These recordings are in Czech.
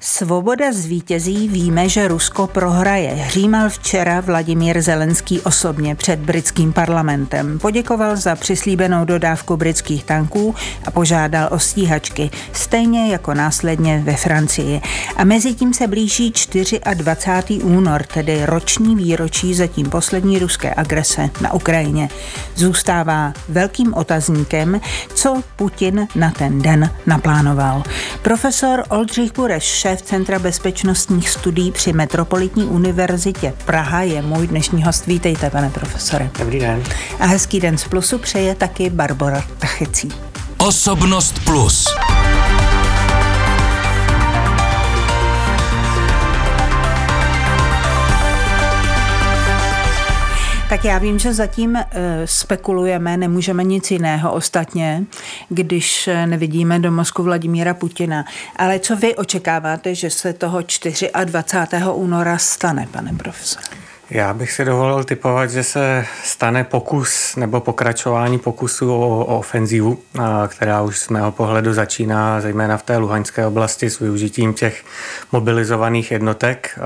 Svoboda zvítězí, víme, že Rusko prohraje. Hřímal včera Vladimír Zelenský osobně před britským parlamentem. Poděkoval za přislíbenou dodávku britských tanků a požádal o stíhačky, stejně jako následně ve Francii. A mezitím se blíží 24. únor, tedy roční výročí zatím poslední ruské agrese na Ukrajině. Zůstává velkým otazníkem, co Putin na ten den naplánoval. Profesor Oldřich Bureš, šéf Centra bezpečnostních studií při Metropolitní univerzitě Praha, je můj dnešní host. Vítejte, pane profesore. Dobrý den. A hezký den z Plusu přeje taky Barbora Tachecí. Osobnost Plus. Tak já vím, že zatím spekulujeme, nemůžeme nic jiného ostatně, když nevidíme do mozku Vladimíra Putina. Ale co vy očekáváte, že se toho 24. února stane, pane profesore? Já bych si dovolil tipovat, že se stane pokus nebo pokračování pokusu o ofenzivu, která už z mého pohledu začíná zejména v té Luhanské oblasti s využitím těch mobilizovaných jednotek.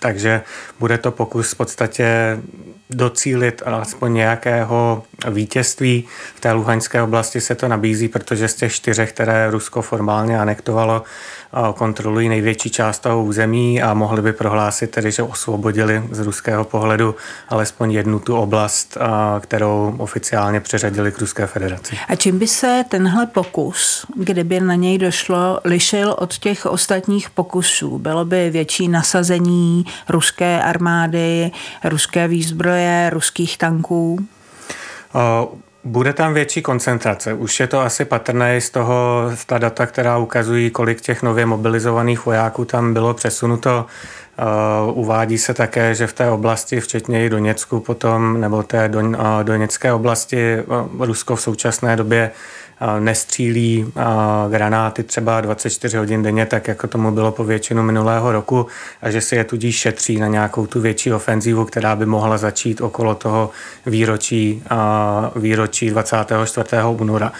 Takže bude to pokus v podstatě docílit alespoň nějakého vítězství. V té Luhanské oblasti se to nabízí, protože z těch 4, které Rusko formálně anektovalo, kontrolují největší část toho území a mohli by prohlásit tedy, že osvobodili z ruského pohledu alespoň jednu tu oblast, kterou oficiálně přeřadili k Ruské federaci. A čím by se tenhle pokus, kdyby na něj došlo, lišil od těch ostatních pokusů? Bylo by větší nasazení ruské armády, ruské výzbroje, ruských tanků? Bude tam větší koncentrace. Už je to asi patrné z toho, ta data, která ukazují, kolik těch nově mobilizovaných vojáků tam bylo přesunuto. Uvádí se také, že v té oblasti, včetně i Doněcku potom, nebo té doněcké oblasti, Rusko v současné době nestřílí granáty třeba 24 hodin denně, tak jako tomu bylo po většinu minulého roku, a že si je tudíž šetří na nějakou tu větší ofenzivu, která by mohla začít okolo toho výročí 24. února.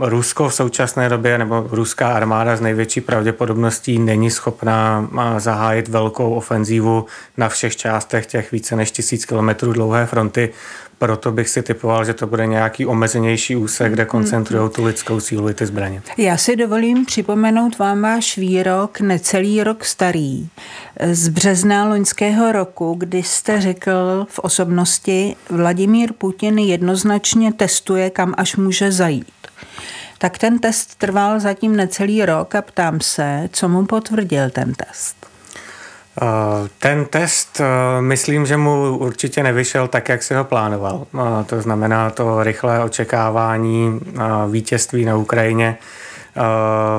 Rusko v současné době, nebo ruská armáda s největší pravděpodobností není schopná zahájit velkou ofenzivu na všech částech těch více než 1000 kilometrů dlouhé fronty. Proto bych si typoval, že to bude nějaký omezenější úsek, kde koncentrují tu lidskou sílu i ty zbraně. Já si dovolím připomenout vám váš výrok, necelý rok starý, z března loňského roku, kdy jste řekl v Osobnosti: Vladimír Putin jednoznačně testuje, kam až může zajít. Tak ten test trval zatím necelý rok a ptám se, co mu potvrdil ten test? Ten test, myslím, že mu určitě nevyšel tak, jak si ho plánoval. To znamená to rychlé očekávání vítězství na Ukrajině,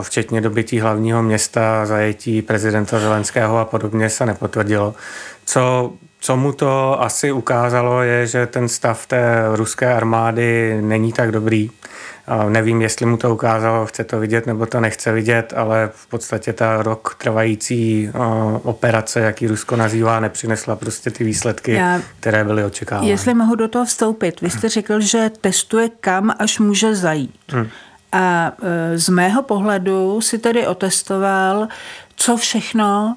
včetně dobytí hlavního města, zajetí prezidenta Zelenského a podobně, se nepotvrdilo. Co mu to asi ukázalo, je, že ten stav té ruské armády není tak dobrý. Nevím, jestli mu to ukázalo, chce to vidět nebo to nechce vidět, ale v podstatě ta rok trvající operace, jak ji Rusko nazývá, nepřinesla prostě ty výsledky, které byly očekávány. Jestli mohu do toho vstoupit, vy jste řekl, že testuje, kam až může zajít. A z mého pohledu si tedy otestoval, co všechno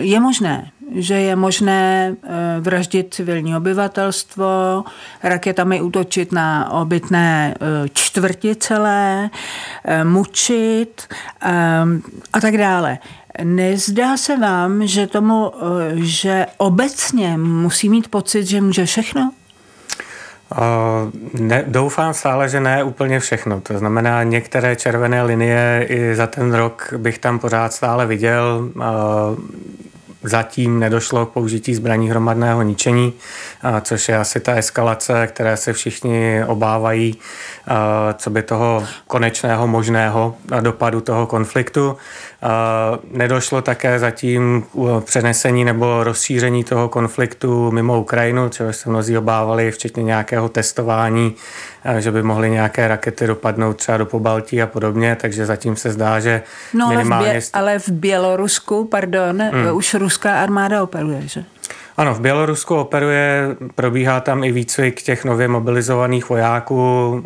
je možné. Že je možné vraždit civilní obyvatelstvo, raketami útočit na obytné čtvrti celé, mučit a tak dále. Nezdá se vám, že obecně musí mít pocit, že může všechno? Doufám stále, že ne úplně všechno. To znamená, některé červené linie i za ten rok bych tam pořád stále viděl. Zatím nedošlo k použití zbraní hromadného ničení, což je asi ta eskalace, které se všichni obávají, co by toho konečného možného dopadu toho konfliktu. Nedošlo také zatím k přenesení nebo rozšíření toho konfliktu mimo Ukrajinu, což se mnozí obávali, včetně nějakého testování, že by mohly nějaké rakety dopadnout třeba do Pobaltí a podobně, takže zatím se zdá, že minimálně... Ale v Bělorusku, už ruská armáda operuje, že? Ano, v Bělorusku operuje, probíhá tam i výcvik těch nově mobilizovaných vojáků.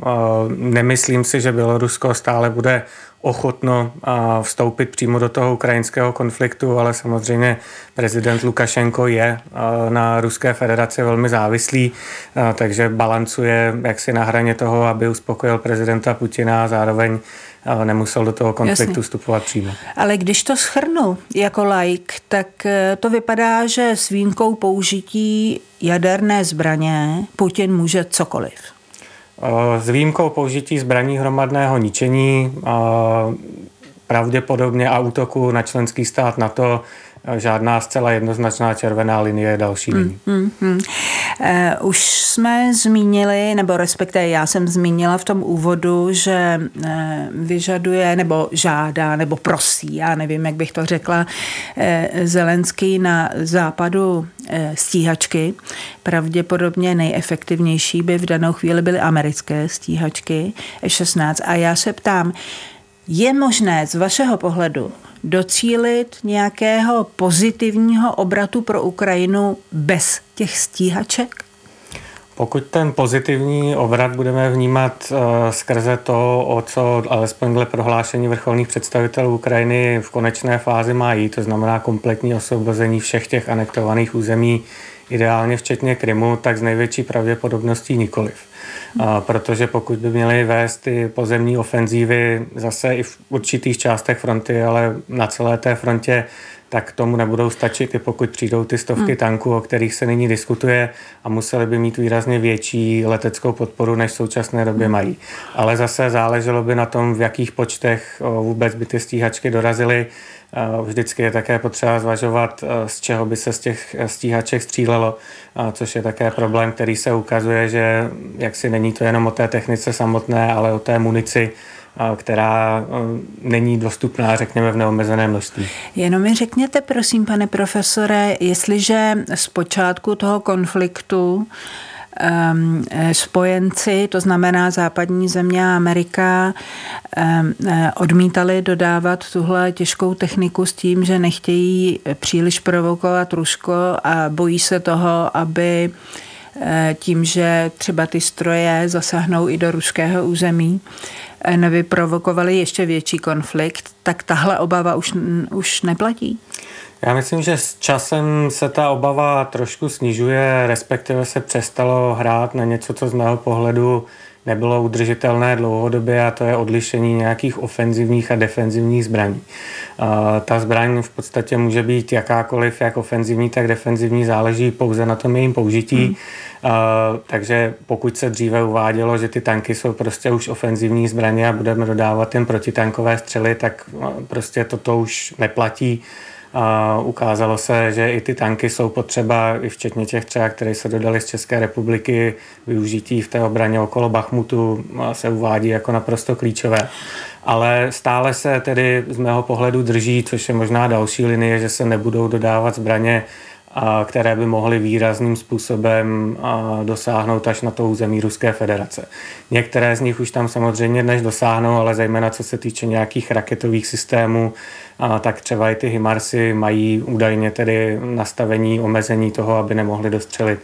Nemyslím si, že Bělorusko stále bude ochotno vstoupit přímo do toho ukrajinského konfliktu, ale samozřejmě prezident Lukašenko je na Ruské federaci velmi závislý, takže balancuje jaksi na hraně toho, aby uspokojil prezidenta Putina a zároveň nemusel do toho konfliktu vstupovat přímo. Ale když to shrnu jako laik, tak to vypadá, že s výjimkou použití jaderné zbraně Putin může cokoliv. S výjimkou použití zbraní hromadného ničení, pravděpodobně a útoku na členský stát NATO, žádná zcela jednoznačná červená linie další není. Už jsme zmínili, nebo respektive já jsem zmínila v tom úvodu, že vyžaduje nebo žádá nebo prosí, já nevím, jak bych to řekla, Zelenský na západu stíhačky. Pravděpodobně nejefektivnější by v danou chvíli byly americké stíhačky F-16. A já se ptám, je možné z vašeho pohledu docílit nějakého pozitivního obratu pro Ukrajinu bez těch stíhaček? Pokud ten pozitivní obrat budeme vnímat skrze to, o co alespoň dle prohlášení vrcholných představitelů Ukrajiny v konečné fázi má jít, to znamená kompletní osvobození všech těch anektovaných území, ideálně včetně Krymu, tak s největší pravděpodobností nikoliv. Protože pokud by měly vést ty pozemní ofenzívy zase i v určitých částech fronty, ale na celé té frontě, tak tomu nebudou stačit, i pokud přijdou ty stovky tanků, o kterých se nyní diskutuje, a museli by mít výrazně větší leteckou podporu, než v současné době mají. Ale zase záleželo by na tom, v jakých počtech vůbec by ty stíhačky dorazily. Vždycky je také potřeba zvažovat, z čeho by se z těch stíhaček střílelo, což je také problém, který se ukazuje, že jaksi není to jenom o té technice samotné, ale o té munici, která není dostupná, řekněme, v neomezeném množství. Jenom mi řekněte, prosím, pane profesore, jestliže z počátku toho konfliktu spojenci, to znamená západní země a Amerika, odmítali dodávat tuhle těžkou techniku s tím, že nechtějí příliš provokovat Rusko a bojí se toho, aby tím, že třeba ty stroje zasahnou i do ruského území, nevyprovokovali ještě větší konflikt, tak tahle obava už neplatí? Já myslím, že s časem se ta obava trošku snižuje, respektive se přestalo hrát na něco, co z mého pohledu nebylo udržitelné dlouhodobě, a to je odlišení nějakých ofenzivních a defenzivních zbraní. Ta zbraň v podstatě může být jakákoliv, jak ofenzivní, tak defenzivní, záleží pouze na tom jejím použití. Takže pokud se dříve uvádělo, že ty tanky jsou prostě už ofenzivní zbraně a budeme dodávat jim protitankové střely, tak prostě toto už neplatí. Ukázalo se, že i ty tanky jsou potřeba, i včetně těch třeba, které se dodaly z České republiky, využití v té obraně okolo Bachmutu se uvádí jako naprosto klíčové. Ale stále se tedy z mého pohledu drží, což je možná další linie, že se nebudou dodávat zbraně, které by mohly výrazným způsobem dosáhnout až na to území Ruské federace. Některé z nich už tam samozřejmě dnes dosáhnou, ale zejména co se týče nějakých raketových systémů, tak třeba i ty HIMARSi mají údajně tedy nastavení omezení toho, aby nemohli dostřelit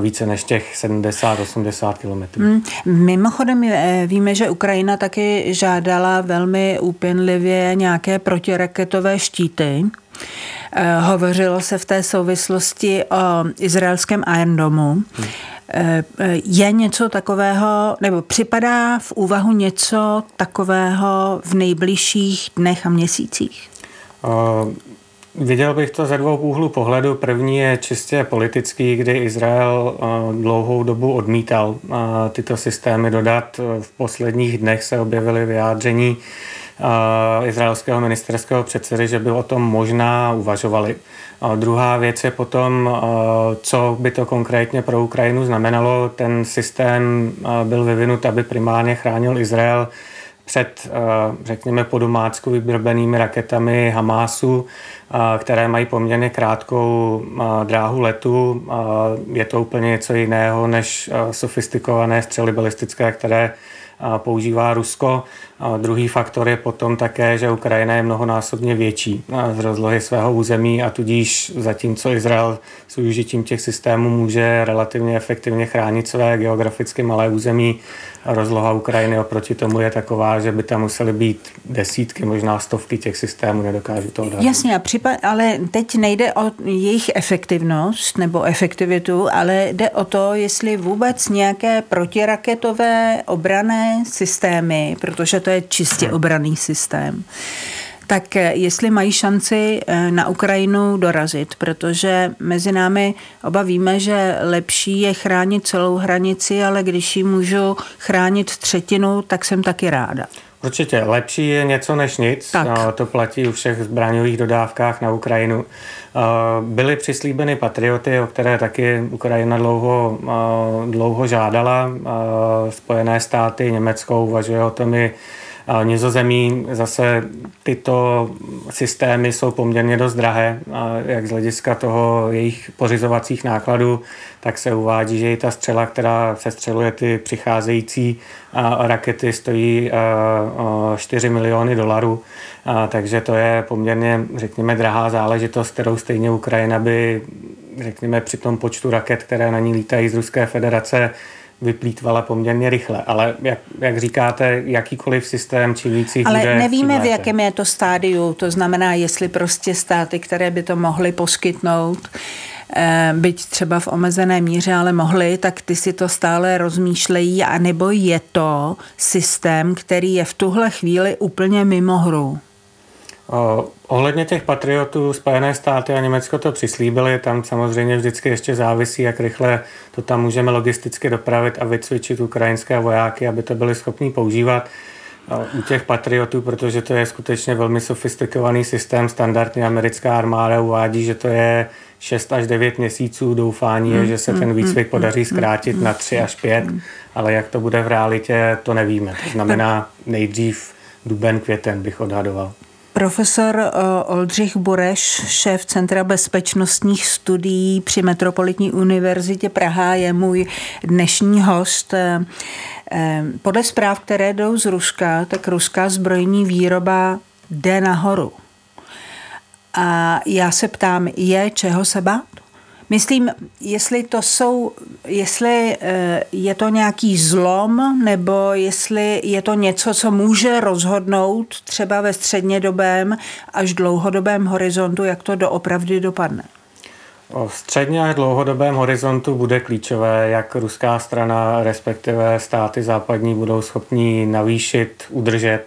více než těch 70-80 kilometrů. Mimochodem víme, že Ukrajina taky žádala velmi úpěnlivě nějaké protiraketové štíty. Hovořilo se v té souvislosti o izraelském Iron Domu. Je něco takového, nebo připadá v úvahu něco takového v nejbližších dnech a měsících? Viděl bych to ze dvou úhlů pohledu. První je čistě politický, kdy Izrael dlouhou dobu odmítal tyto systémy dodat. V posledních dnech se objevily vyjádření izraelského ministerského předsedy, že by o tom možná uvažovali. Druhá věc je potom, co by to konkrétně pro Ukrajinu znamenalo. Ten systém byl vyvinut, aby primárně chránil Izrael před, řekněme, po domácku vybrbenými raketami Hamásu, které mají poměrně krátkou dráhu letu. Je to úplně něco jiného než sofistikované střely balistické, které používá Rusko. Druhý faktor je potom také, že Ukrajina je mnohonásobně větší z rozlohy svého území a tudíž zatímco Izrael s využitím těch systémů může relativně efektivně chránit své geograficky malé území, rozloha Ukrajiny oproti tomu je taková, že by tam musely být desítky, možná stovky těch systémů, nedokážu to odhadnout. Jasně, ale teď nejde o jejich efektivnost nebo efektivitu, ale jde o to, jestli vůbec nějaké protiraketové obranné systémy, protože to je čistě obranný systém, tak jestli mají šanci na Ukrajinu dorazit, protože mezi námi oba víme, že lepší je chránit celou hranici, ale když ji můžu chránit třetinu, tak jsem taky ráda. Určitě, lepší je něco než nic, no, to platí u všech zbraňových dodávkách na Ukrajinu. Byly přislíbeny patrioty, o které taky Ukrajina dlouho žádala, Spojené státy, Německo uvažuje o tom i Nizozemí. Zase tyto systémy jsou poměrně dost drahé, jak z hlediska toho jejich pořizovacích nákladů, tak se uvádí, že i ta střela, která sestřeluje ty přicházející rakety, stojí 4 miliony dolarů, takže to je poměrně, řekněme, drahá záležitost, kterou stejně Ukrajina by, řekněme, při tom počtu raket, které na ní lítají z Ruské federace, vyplýtvala poměrně rychle, ale jak říkáte, jakýkoliv systém či víc jich bude. Ale nevíme, v jakém je to stádiu, to znamená, jestli prostě státy, které by to mohly poskytnout, byť třeba v omezené míře, ale mohli, tak ty si to stále rozmýšlejí, anebo je to systém, který je v tuhle chvíli úplně mimo hru. Ohledně těch patriotů Spojené státy a Německo to přislíbili, tam samozřejmě vždycky ještě závisí, jak rychle to tam můžeme logisticky dopravit a vycvičit ukrajinské vojáky, aby to byli schopní používat. U těch patriotů, protože to je skutečně velmi sofistikovaný systém, standardně americká armáda uvádí, že to je 6 až 9 měsíců, doufání je, že se ten výcvik podaří zkrátit na 3 až 5, ale jak to bude v realitě, to nevíme. To znamená nejdřív duben, květen bych odhadoval. Profesor Oldřich Bureš, šéf Centra bezpečnostních studií při Metropolitní univerzitě Praha, je můj dnešní host. Podle zpráv, které jdou z Ruska, tak ruská zbrojní výroba jde nahoru. A já se ptám, je čeho se bát? Myslím, jestli je to nějaký zlom, nebo jestli je to něco, co může rozhodnout třeba ve střednědobém až dlouhodobém horizontu, jak to doopravdy dopadne. O středně až dlouhodobém horizontu bude klíčové, jak ruská strana, respektive státy západní budou schopni navýšit, udržet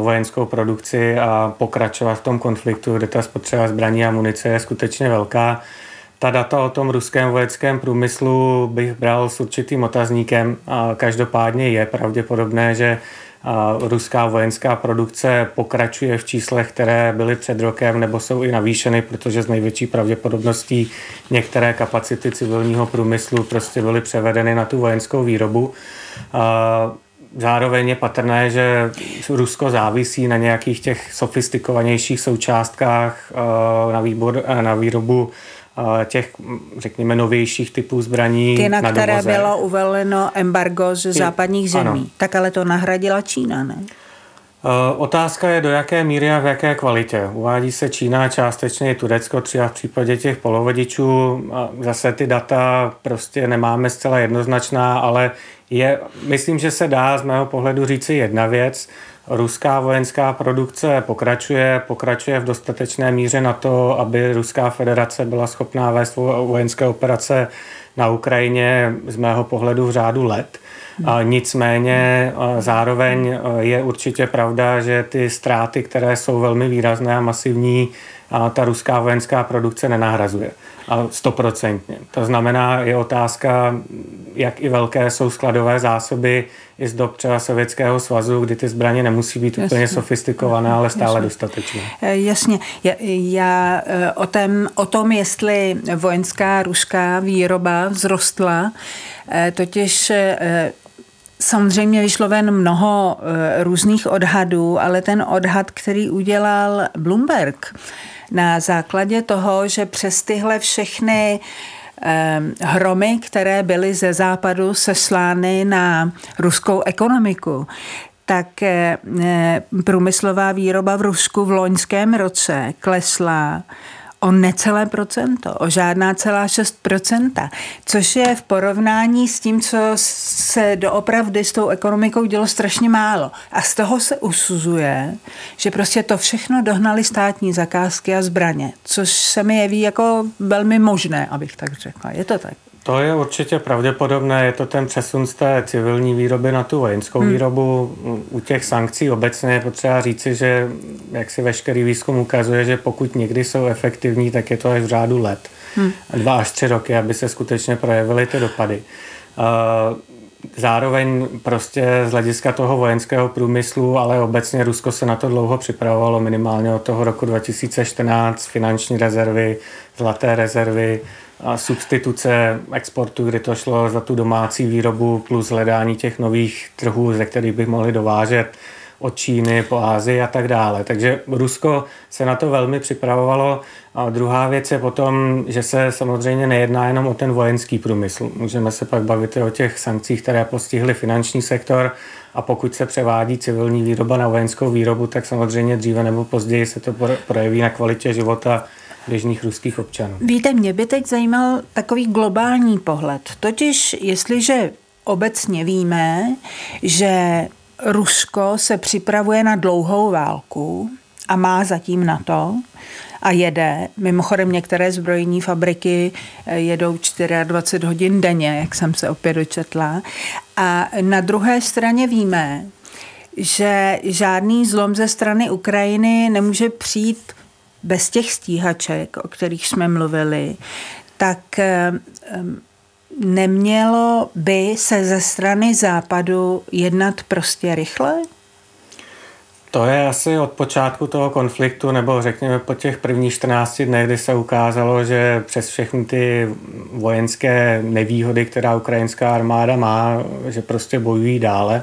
vojenskou produkci a pokračovat v tom konfliktu, kde ta spotřeba zbraní a munice je skutečně velká. Ta data o tom ruském vojenském průmyslu bych bral s určitým otazníkem. Každopádně je pravděpodobné, že ruská vojenská produkce pokračuje v číslech, které byly před rokem nebo jsou i navýšeny, protože s největší pravděpodobností některé kapacity civilního průmyslu prostě byly převedeny na tu vojenskou výrobu. Zároveň je patrné, že Rusko závisí na nějakých těch sofistikovanějších součástkách na výrobu těch, řekněme, novějších typů zbraní na dovoze. Ty, na které bylo uvaleno embargo z západních zemí. Ano. Tak ale to nahradila Čína, ne? Otázka je, do jaké míry a v jaké kvalitě. Uvádí se Čína, částečně i Turecko, třeba v případě těch polovodičů. Zase ty data prostě nemáme zcela jednoznačná, ale myslím, že se dá z mého pohledu říci jedna věc. Ruská vojenská produkce pokračuje v dostatečné míře na to, aby Ruská federace byla schopná vést vojenské operace na Ukrajině z mého pohledu v řádu let. Nicméně zároveň je určitě pravda, že ty ztráty, které jsou velmi výrazné a masivní, ta ruská vojenská produkce nenahrazuje. 100%. To znamená, je otázka, jak i velké jsou skladové zásoby i z dob třeba Sovětského svazu, kdy ty zbraně nemusí být úplně sofistikované, ale stále dostatečné. Jasně. Já o tom, jestli vojenská ruská výroba vzrostla, totiž samozřejmě vyšlo ven mnoho různých odhadů, ale ten odhad, který udělal Bloomberg, na základě toho, že přes tyhle všechny hromy, které byly ze západu seslány na ruskou ekonomiku, tak průmyslová výroba v Rusku v loňském roce klesla o necelé procento, o žádná celá 6%, což je v porovnání s tím, co se doopravdy s tou ekonomikou dělo, strašně málo. A z toho se usuzuje, že prostě to všechno dohnali státní zakázky a zbraně, což se mi jeví jako velmi možné, abych tak řekla. Je to tak? To je určitě pravděpodobné, je to ten přesun z té civilní výroby na tu vojenskou výrobu. U těch sankcí obecně je potřeba říci, že jak si veškerý výzkum ukazuje, že pokud někdy jsou efektivní, tak je to až v řádu let. 2 až 3 roky, aby se skutečně projevily ty dopady. Zároveň prostě z hlediska toho vojenského průmyslu, ale obecně Rusko se na to dlouho připravovalo, minimálně od toho roku 2014, finanční rezervy, zlaté rezervy, a substituce exportu, kdy to šlo za tu domácí výrobu plus hledání těch nových trhů, ze kterých by mohli dovážet od Číny po Asii a tak dále. Takže Rusko se na to velmi připravovalo. A druhá věc je potom, že se samozřejmě nejedná jenom o ten vojenský průmysl. Můžeme se pak bavit o těch sankcích, které postihly finanční sektor, a pokud se převádí civilní výroba na vojenskou výrobu, tak samozřejmě dříve nebo později se to projeví na kvalitě života běžných ruských občanů. Víte, mě by teď zajímal takový globální pohled. Totiž, jestliže obecně víme, že Rusko se připravuje na dlouhou válku a má zatím na to a jede. Mimochodem některé zbrojní fabriky jedou 24 hodin denně, jak jsem se opět dočetla. A na druhé straně víme, že žádný zlom ze strany Ukrajiny nemůže přijít bez těch stíhaček, o kterých jsme mluvili, tak nemělo by se ze strany Západu jednat prostě rychle? To je asi od počátku toho konfliktu, nebo řekněme po těch prvních 14 dnech, kdy se ukázalo, že přes všechny ty vojenské nevýhody, která ukrajinská armáda má, že prostě bojují dále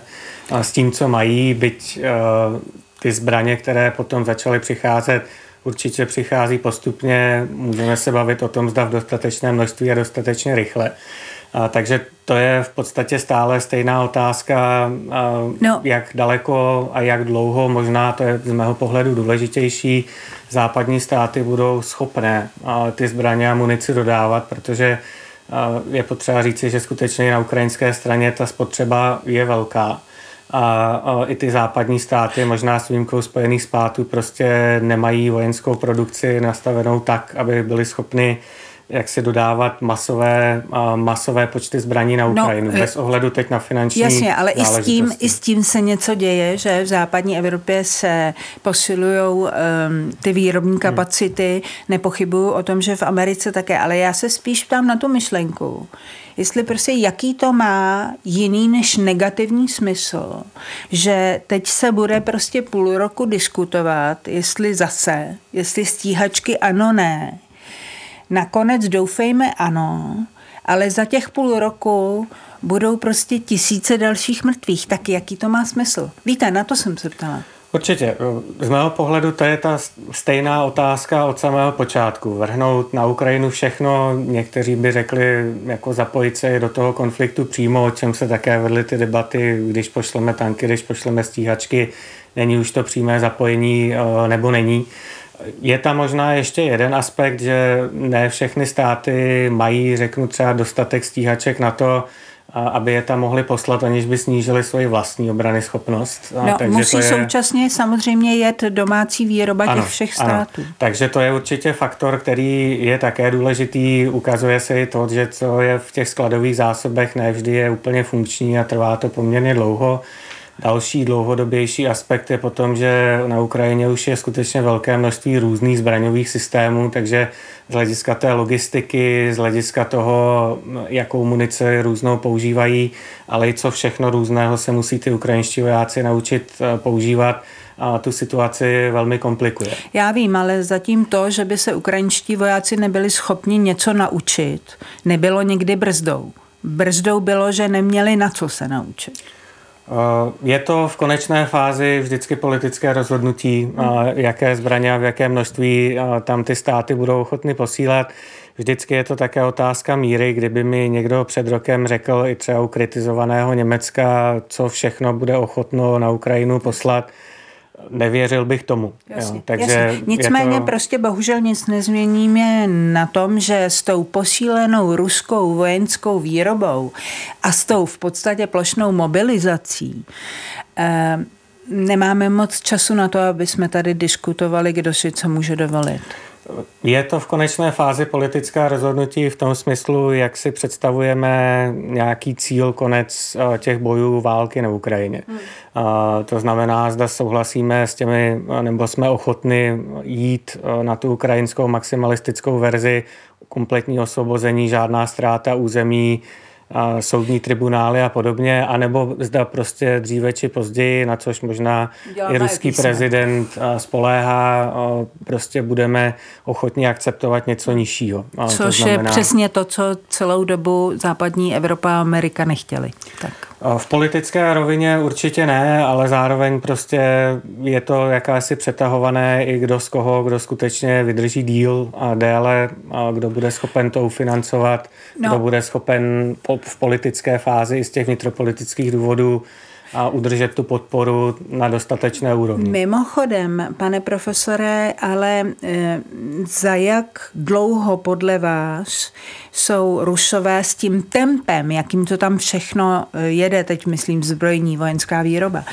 a s tím, co mají, byť ty zbraně, které potom začaly přicházet, určitě přichází postupně, můžeme se bavit o tom, zda v dostatečné množství a dostatečně rychle. Takže to je v podstatě stále stejná otázka, jak daleko a jak dlouho, možná to je z mého pohledu důležitější, západní státy budou schopné ty zbraně a munici dodávat, protože je potřeba říci, že skutečně na ukrajinské straně ta spotřeba je velká. A i ty západní státy, možná s výjimkou Spojených států, prostě nemají vojenskou produkci nastavenou tak, aby byli schopni jak se dodávat masové počty zbraní na Ukrajinu. Bez ohledu teď na finanční záležitosti. Jasně, ale i s tím se něco děje, že v západní Evropě se posilují ty výrobní kapacity. Nepochybuju o tom, že v Americe také. Ale já se spíš ptám na tu myšlenku. Jestli prostě jaký to má jiný než negativní smysl, že teď se bude prostě půl roku diskutovat, jestli stíhačky ano, ne. Nakonec doufejme ano, ale za těch půl roku budou prostě tisíce dalších mrtvých. Tak jaký to má smysl? Víte, na to jsem se ptala. Určitě. Z mého pohledu to je ta stejná otázka od samého počátku. Vrhnout na Ukrajinu všechno, někteří by řekli, jako zapojit se do toho konfliktu přímo, o čem se také vedly ty debaty, když pošleme tanky, když pošleme stíhačky, není už to přímé zapojení nebo není. Je tam možná ještě jeden aspekt, že ne všechny státy mají, řeknu třeba, dostatek stíhaček na to, aby je tam mohli poslat, aniž by snížili svoji vlastní obranyschopnost. Takže musí to je... současně samozřejmě jet domácí výroba těch všech států. Ano. Takže to je určitě faktor, který je také důležitý. Ukazuje se i to, že co je v těch skladových zásobech, ne vždy je úplně funkční a trvá to poměrně dlouho. Další dlouhodobější aspekt je potom, že na Ukrajině už je skutečně velké množství různých zbraňových systémů, takže z hlediska té logistiky, z hlediska toho, jakou munici různou používají, ale i co všechno různého se musí ty ukrajinští vojáci naučit používat, a tu situaci velmi komplikuje. Já vím, ale zatím to, že by se ukrajinští vojáci nebyli schopni něco naučit, nebylo nikdy brzdou. Brzdou bylo, že neměli na co se naučit. Je to v konečné fázi vždycky politické rozhodnutí, jaké zbraně a v jaké množství tam ty státy budou ochotny posílat. Vždycky je to také otázka míry, kdyby mi někdo před rokem řekl i třeba u kritizovaného Německa, co všechno bude ochotno na Ukrajinu poslat, nevěřil bych tomu. Jasně, takže nicméně to... prostě bohužel nic nezměníme na tom, že s tou posílenou ruskou vojenskou výrobou a s tou v podstatě plošnou mobilizací nemáme moc času na to, aby jsme tady diskutovali, kdo si co může dovolit. Je to v konečné fázi politická rozhodnutí v tom smyslu, jak si představujeme nějaký cíl, konec těch bojů, války na Ukrajině. To znamená, zda souhlasíme s těmi, nebo jsme ochotni jít na tu ukrajinskou maximalistickou verzi, kompletní osvobození, žádná ztráta území, soudní tribunály a podobně, anebo zda prostě dříve či později, na což možná i ruský prezident spoléhá, prostě budeme ochotni akceptovat něco nižšího. Což je přesně to, co celou dobu západní Evropa a Amerika nechtěli. Tak. V politické rovině určitě ne, ale zároveň prostě je to jakási přetahované i kdo z koho, kdo skutečně vydrží díl a déle, a kdo bude schopen to ufinancovat, kdo bude schopen v politické fázi i z těch vnitropolitických důvodů a udržet tu podporu na dostatečné úrovni. Mimochodem, pane profesore, ale za jak dlouho podle vás jsou Rusové s tím tempem, jakým to tam všechno jede, teď myslím zbrojní vojenská výroba,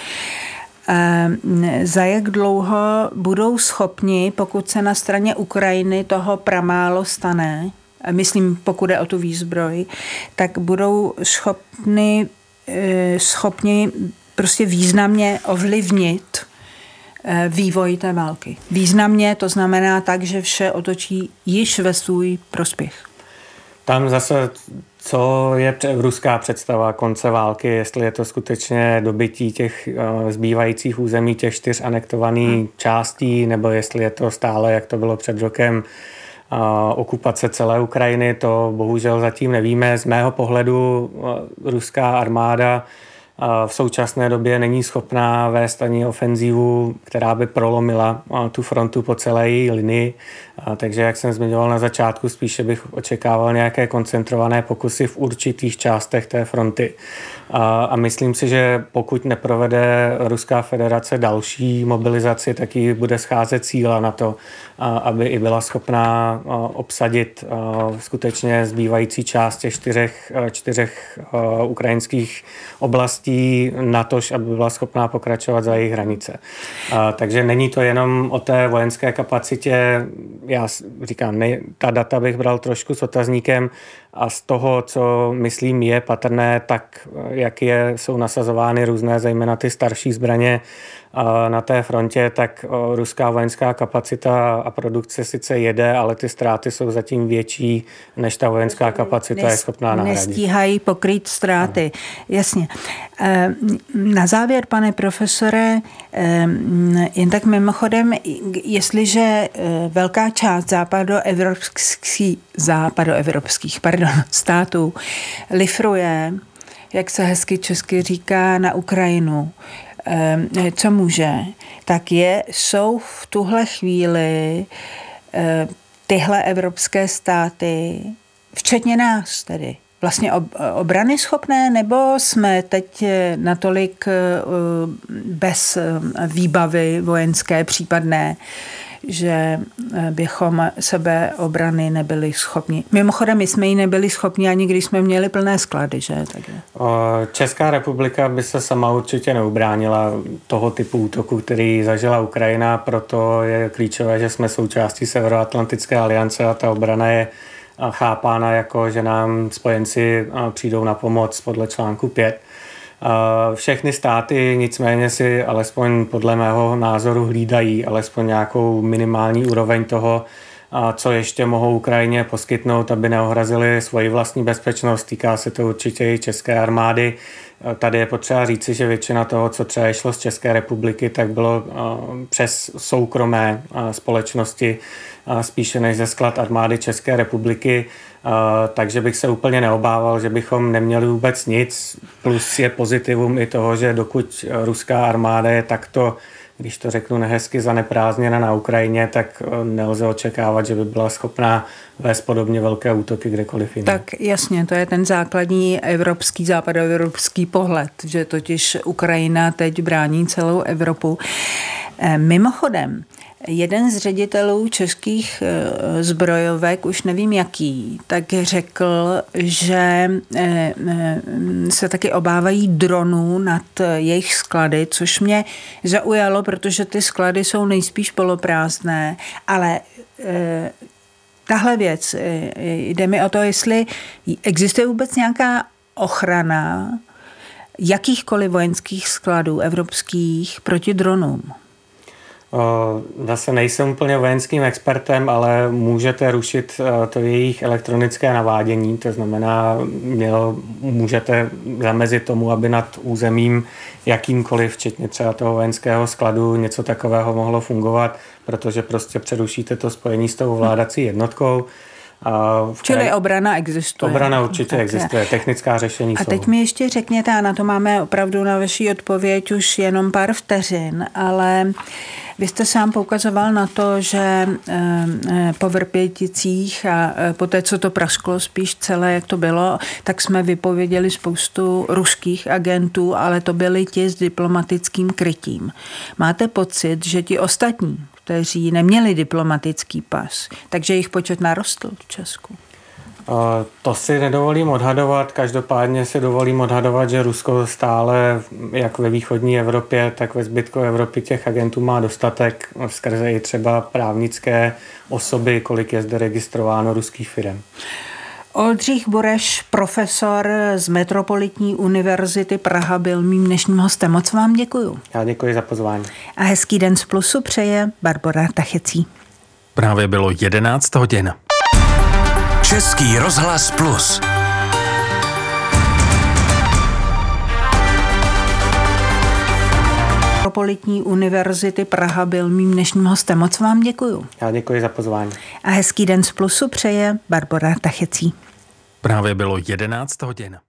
za jak dlouho budou schopni, pokud se na straně Ukrajiny toho pramálo stane, myslím, pokud je o tu výzbroj, tak budou schopni prostě významně ovlivnit vývoj té války. Významně to znamená tak, že vše otočí již ve svůj prospěch. Tam zase, co je ruská představa konce války, jestli je to skutečně dobytí těch zbývajících území, těch 4 anektovaných částí, nebo jestli je to stále, jak to bylo před rokem, okupace celé Ukrajiny, to bohužel zatím nevíme. Z mého pohledu ruská armáda v současné době není schopná vést ani ofenzívu, která by prolomila tu frontu po celé její linii. Takže, jak jsem zmiňoval na začátku, spíše bych očekával nějaké koncentrované pokusy v určitých částech té fronty. A myslím si, že pokud neprovede Ruská federace další mobilizaci, tak jí bude scházet síla na to, aby i byla schopná obsadit skutečně zbývající část těch čtyřech ukrajinských oblastí na to, aby byla schopná pokračovat za jejich hranice. Takže není to jenom o té vojenské kapacitě. Já říkám, ta data bych bral trošku s otazníkem a z toho, co myslím je patrné, tak jak jsou nasazovány různé, zejména ty starší zbraně na té frontě, tak ruská vojenská kapacita a produkce sice jede, ale ty ztráty jsou zatím větší, než ta vojenská kapacita je schopná nahradit. Nestíhají pokrýt ztráty. No. Jasně. Na závěr, pane profesore, jen tak mimochodem, jestliže velká část západoevropských států lifruje, jak se hezky česky říká, na Ukrajinu, co může, tak jsou v tuhle chvíli tyhle evropské státy, včetně nás tedy, vlastně obranyschopné, nebo jsme teď natolik bez výbavy vojenské případné, že bychom sebeobrany nebyli schopni. Mimochodem, my jsme ji nebyli schopni ani když jsme měli plné sklady, že? Takže. Česká republika by se sama určitě neubránila toho typu útoku, který zažila Ukrajina, proto je klíčové, že jsme součástí Severoatlantické aliance a ta obrana je chápána jako, že nám spojenci přijdou na pomoc podle článku 5. Všechny státy nicméně si alespoň podle mého názoru hlídají alespoň nějakou minimální úroveň toho, a co ještě mohou Ukrajině poskytnout, aby neohrozili svoji vlastní bezpečnost. Týká se to určitě i české armády. Tady je potřeba říci, že většina toho, co třeba šlo z České republiky, tak bylo přes soukromé společnosti spíše než ze sklad armády České republiky, takže bych se úplně neobával, že bychom neměli vůbec nic. Plus je pozitivum i toho, že dokud ruská armáda je takto, když to řeknu nehezky, zaneprázdněna na Ukrajině, tak nelze očekávat, že by byla schopná vést podobně velké útoky kdekoliv jinak. Tak jasně, to je ten základní evropský, západoevropský pohled, že totiž Ukrajina teď brání celou Evropu. Mimochodem, jeden z ředitelů českých zbrojovek, už nevím jaký, tak řekl, že se taky obávají dronů nad jejich sklady, což mě zaujalo, protože ty sklady jsou nejspíš poloprázdné, ale tahle věc, jde mi o to, jestli existuje vůbec nějaká ochrana jakýchkoliv vojenských skladů evropských proti dronům. Zase nejsem úplně vojenským expertem, ale můžete rušit to jejich elektronické navádění, to znamená, můžete zamezit tomu, aby nad územím jakýmkoliv, včetně třeba toho vojenského skladu, něco takového mohlo fungovat, protože prostě přerušíte to spojení s tou vládací jednotkou. Čili obrana existuje. Obrana určitě existuje, technická řešení jsou. A teď mi ještě řekněte, a na to máme opravdu na vaši odpověď už jenom pár vteřin, ale vy jste sám poukazoval na to, že po Vrběticích a po té, co to prasklo spíš celé, jak to bylo, tak jsme vypověděli spoustu ruských agentů, ale to byli ti s diplomatickým krytím. Máte pocit, že ti ostatní, kteří neměli diplomatický pas, takže jejich počet narostl v Česku? To si nedovolím odhadovat, každopádně si dovolím odhadovat, že Rusko stále, jak ve východní Evropě, tak ve zbytku Evropy těch agentů má dostatek skrze i třeba právnické osoby, kolik je zde registrováno ruských firem. Oldřich Bureš, profesor z Metropolitní univerzity Praha, byl mým dnešním hostem. Moc vám děkuju. Já děkuji za pozvání. A hezký den z Plusu přeje Barbora Tachecí. Právě bylo 11 hodin. Český rozhlas Plus. Metropolitní univerzity Praha byl mým dnešním hostem. Moc vám děkuju. Já děkuji za pozvání. A hezký den z Plusu přeje Barbora Tachecí. Právě bylo 11 hodin.